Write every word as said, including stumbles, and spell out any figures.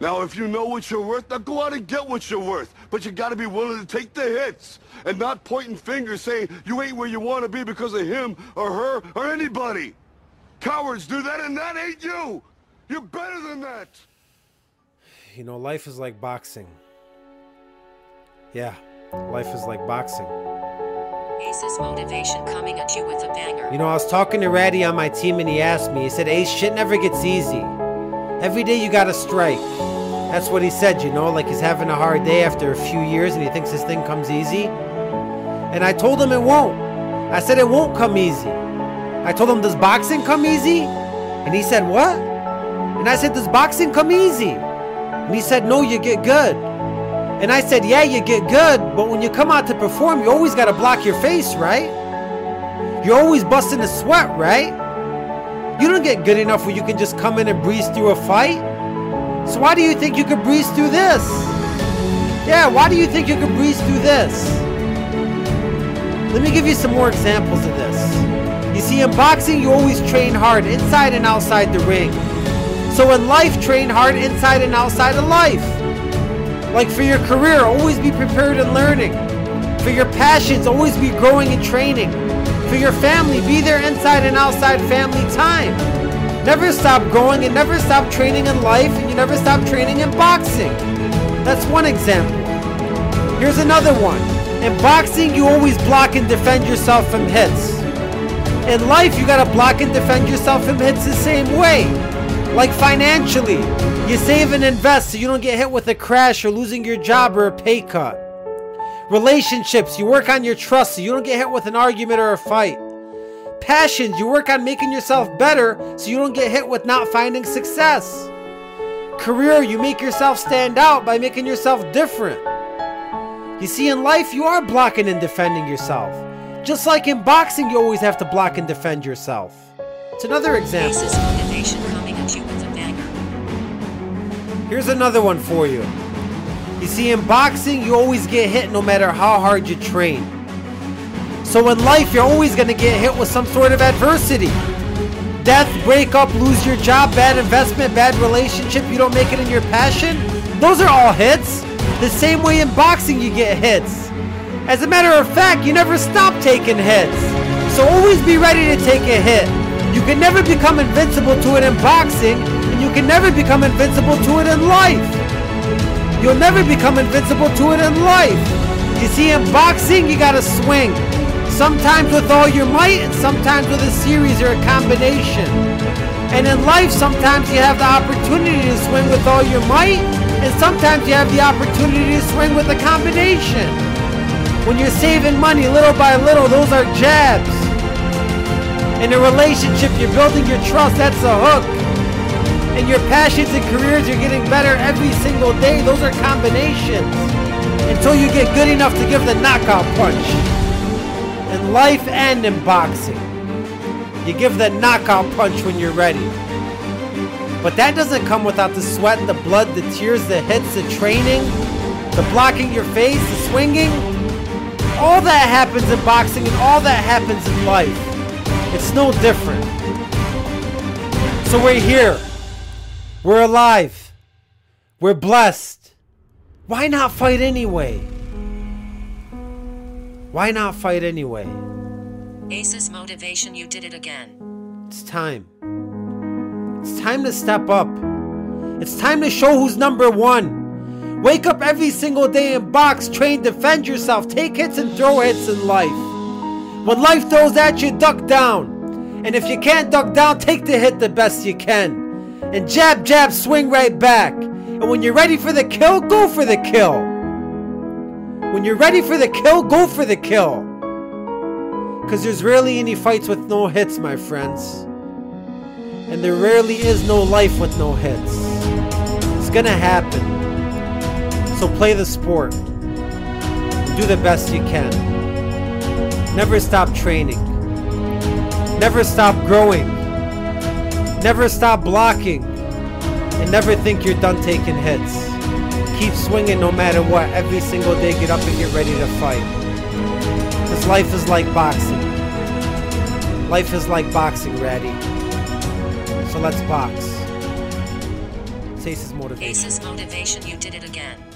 Now, if you know what you're worth, now go out and get what you're worth. But you gotta be willing to take the hits and not pointing fingers saying you ain't where you wanna be because of him or her or anybody. Cowards do that, and that ain't you. You're better than that. You know, life is like boxing. Yeah, life is like boxing. Ace's motivation coming at you with a banger. You know, I was talking to Ratty on my team and he asked me, he said, Ace, shit never gets easy. Every day you gotta strike. That's what he said, you know, like he's having a hard day after a few years and he thinks this thing comes easy. And I told him it won't. I said it won't come easy. I told him, does boxing come easy? And he said, what? And I said, does boxing come easy? And he said, no, you get good. And I said, yeah, you get good, but when you come out to perform, you always gotta block your face, right? You're always busting a sweat, right? You don't get good enough where you can just come in and breeze through a fight. So why do you think you could breeze through this? Yeah, why do you think you could breeze through this? Let me give you some more examples of this. You see, in boxing, you always train hard inside and outside the ring. So in life, train hard inside and outside of life. Like for your career, always be prepared and learning. For your passions, always be growing and training. For your family, be there inside and outside family time. Never stop growing and never stop training in life, and you never stop training in boxing. That's one example. Here's another one. In boxing, you always block and defend yourself from hits. In life, you gotta block and defend yourself from hits the same way. Like financially, you save and invest so you don't get hit with a crash or losing your job or a pay cut. Relationships, you work on your trust so you don't get hit with an argument or a fight. Passions, you work on making yourself better so you don't get hit with not finding success. Career, you make yourself stand out by making yourself different. You see, in life, you are blocking and defending yourself. Just like in boxing, you always have to block and defend yourself. It's another example. Ace's motivation coming at you with a banger. Here's another one for you. You see, in boxing, you always get hit no matter how hard you train. So in life, you're always going to get hit with some sort of adversity. Death, breakup, lose your job, bad investment, bad relationship, you don't make it in your passion. Those are all hits. The same way in boxing, you get hits. As a matter of fact, you never stop taking hits. So always be ready to take a hit. You can never become invincible to it in boxing, and you can never become invincible to it in life. You'll never become invincible to it in life. You see, in boxing, you gotta swing. Sometimes with all your might, and sometimes with a series or a combination. And in life, sometimes you have the opportunity to swing with all your might, and sometimes you have the opportunity to swing with a combination. When you're saving money little by little, those are jabs. In a relationship, you're building your trust, that's a hook. In your passions and careers, you're getting better every single day. Those are combinations. Until you get good enough to give the knockout punch. In life and in boxing, you give the knockout punch when you're ready. But that doesn't come without the sweat, the blood, the tears, the hits, the training, the blocking your face, the swinging. All that happens in boxing and all that happens in life. It's no different. So we're here. We're alive. We're blessed. Why not fight anyway? Why not fight anyway? Ace's motivation, you did it again. It's time. It's time to step up. It's time to show who's number one. Wake up every single day and box, train, defend yourself, take hits and throw hits in life. When life throws at you, duck down. And if you can't duck down, take the hit the best you can. And jab, jab, swing right back. And when you're ready for the kill, go for the kill. When you're ready for the kill, go for the kill. Because there's rarely any fights with no hits, my friends. And there rarely is no life with no hits. It's gonna happen. So play the sport. Do the best you can. Never stop training. Never stop growing. Never stop blocking. And never think you're done taking hits. Keep swinging no matter what. Every single day, get up and get ready to fight. Because life is like boxing. Life is like boxing, Ratty. So let's box. Ace's motivation. Ace's motivation, you did it again.